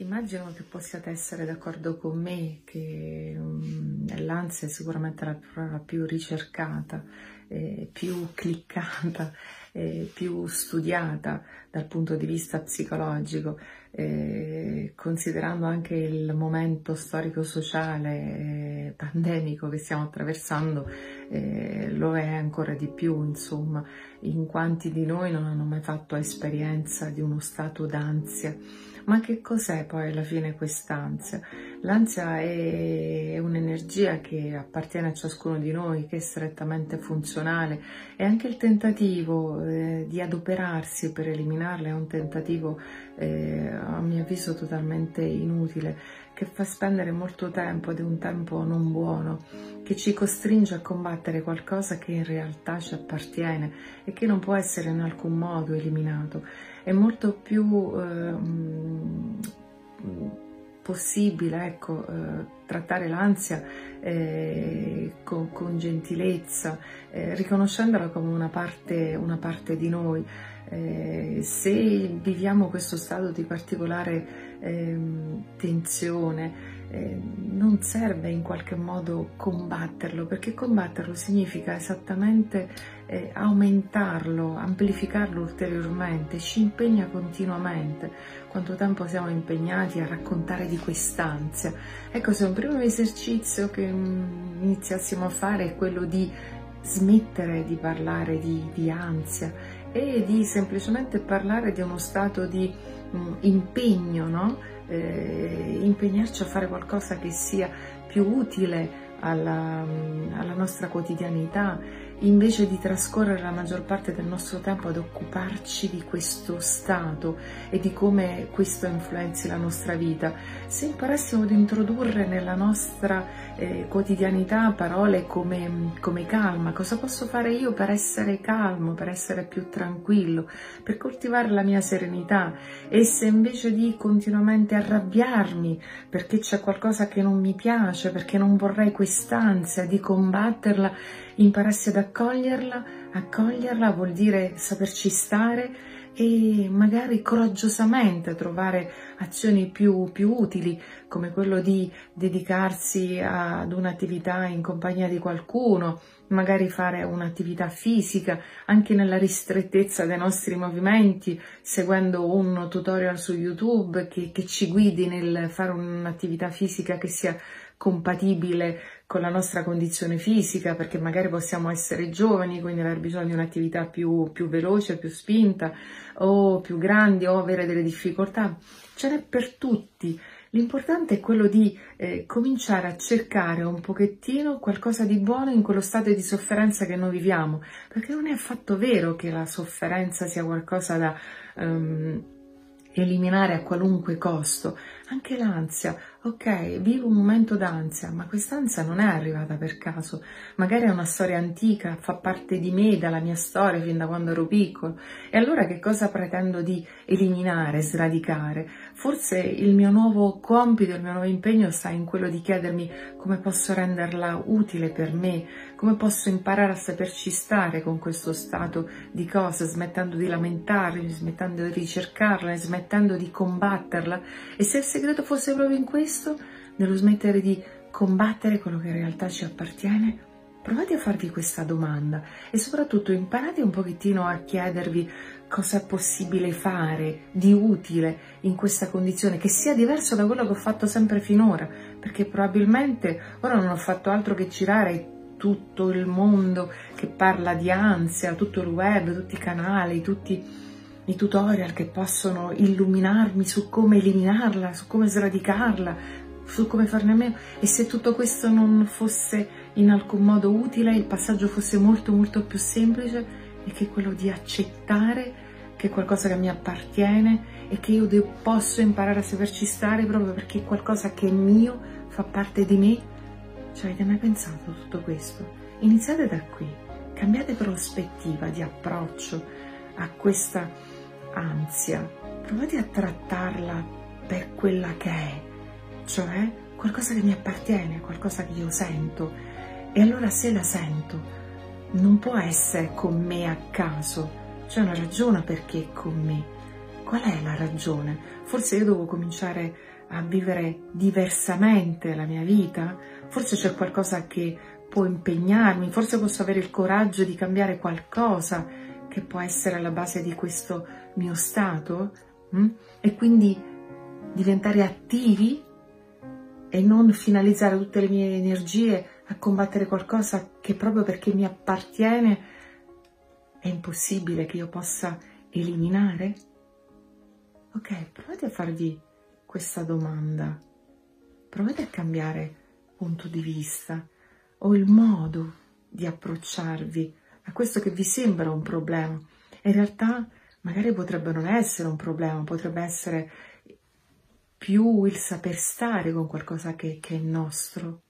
Immagino che possiate essere d'accordo con me che l'ansia è sicuramente la prova più ricercata, più cliccata, più studiata dal punto di vista psicologico, considerando anche il momento storico-sociale pandemico che stiamo attraversando, lo è ancora di più, insomma, in quanti di noi non hanno mai fatto esperienza di uno stato d'ansia. Ma che cos'è poi alla fine quest'ansia? L'ansia è un'energia che appartiene a ciascuno di noi, che è strettamente funzionale, e anche il tentativo di adoperarsi per eliminarla è un tentativo, a mio avviso, totalmente inutile, che fa spendere molto tempo ed è un tempo non buono, che ci costringe a combattere qualcosa che in realtà ci appartiene e che non può essere in alcun modo eliminato. È molto più possibile, ecco, trattare l'ansia con gentilezza, riconoscendola come una parte di noi. Se viviamo questo stato di particolare tensione, non serve in qualche modo combatterlo, perché combatterlo significa esattamente aumentarlo, amplificarlo ulteriormente, ci impegna continuamente. Quanto tempo siamo impegnati a raccontare di quest'ansia? Ecco, se un primo esercizio che iniziassimo a fare è quello di smettere di parlare di ansia e di semplicemente parlare di uno stato di impegno, no? Impegnarci a fare qualcosa che sia più utile alla nostra quotidianità, invece di trascorrere la maggior parte del nostro tempo ad occuparci di questo stato e di come questo influenzi la nostra vita. Se imparassimo ad introdurre nella nostra quotidianità parole come calma, cosa posso fare io per essere calmo, per essere più tranquillo, per coltivare la mia serenità, e se invece di continuamente arrabbiarmi perché c'è qualcosa che non mi piace, perché non vorrei quest'ansia, di combatterla, imparassi ad accoglierla vuol dire saperci stare e magari coraggiosamente trovare azioni più utili, come quello di dedicarsi ad un'attività in compagnia di qualcuno, magari fare un'attività fisica anche nella ristrettezza dei nostri movimenti, seguendo un tutorial su YouTube che ci guidi nel fare un'attività fisica che sia compatibile con la nostra condizione fisica, perché magari possiamo essere giovani, quindi aver bisogno di un'attività più veloce, più spinta, o più grandi, o avere delle difficoltà. Ce n'è per tutti. L'importante è quello di cominciare a cercare un pochettino qualcosa di buono in quello stato di sofferenza che noi viviamo, perché non è affatto vero che la sofferenza sia qualcosa da eliminare a qualunque costo. Anche l'ansia, ok, vivo un momento d'ansia, ma quest'ansia non è arrivata per caso, magari è una storia antica, fa parte di me, dalla mia storia fin da quando ero piccolo, e allora che cosa pretendo di eliminare, sradicare? Forse il mio nuovo compito, il mio nuovo impegno sta in quello di chiedermi come posso renderla utile per me, come posso imparare a saperci stare con questo stato di cose, smettendo di lamentarmi, smettendo di ricercarla, smettendo di combatterla. E se il segreto fosse proprio in questo, nello smettere di combattere quello che in realtà ci appartiene, provate a farvi questa domanda e soprattutto imparate un pochettino a chiedervi cosa è possibile fare di utile in questa condizione, che sia diverso da quello che ho fatto sempre finora, perché probabilmente ora non ho fatto altro che girare tutto il mondo che parla di ansia, tutto il web, tutti i canali, tutti i tutorial che possono illuminarmi su come eliminarla, su come sradicarla, su come farne a meno. E se tutto questo non fosse in alcun modo utile, il passaggio fosse molto più semplice, e che è quello di accettare che è qualcosa che mi appartiene e che io posso imparare a saperci stare proprio perché è qualcosa che è mio, fa parte di me. Ci avete mai pensato a tutto questo? Iniziate da qui, cambiate prospettiva di approccio a questa ansia, provate a trattarla per quella che è, cioè qualcosa che mi appartiene, qualcosa che io sento, e allora se la sento non può essere con me a caso, c'è una ragione perché è con me. qual è la ragione? Forse io devo cominciare a vivere diversamente la mia vita? Forse c'è qualcosa che può impegnarmi? Forse posso avere il coraggio di cambiare qualcosa che può essere alla base di questo mio stato? E quindi diventare attivi e non finalizzare tutte le mie energie a combattere qualcosa che proprio perché mi appartiene è impossibile che io possa eliminare? Ok, provate a farvi questa domanda, provate a cambiare punto di vista o il modo di approcciarvi a questo che vi sembra un problema. In realtà magari potrebbe non essere un problema, potrebbe essere più il saper stare con qualcosa che è nostro.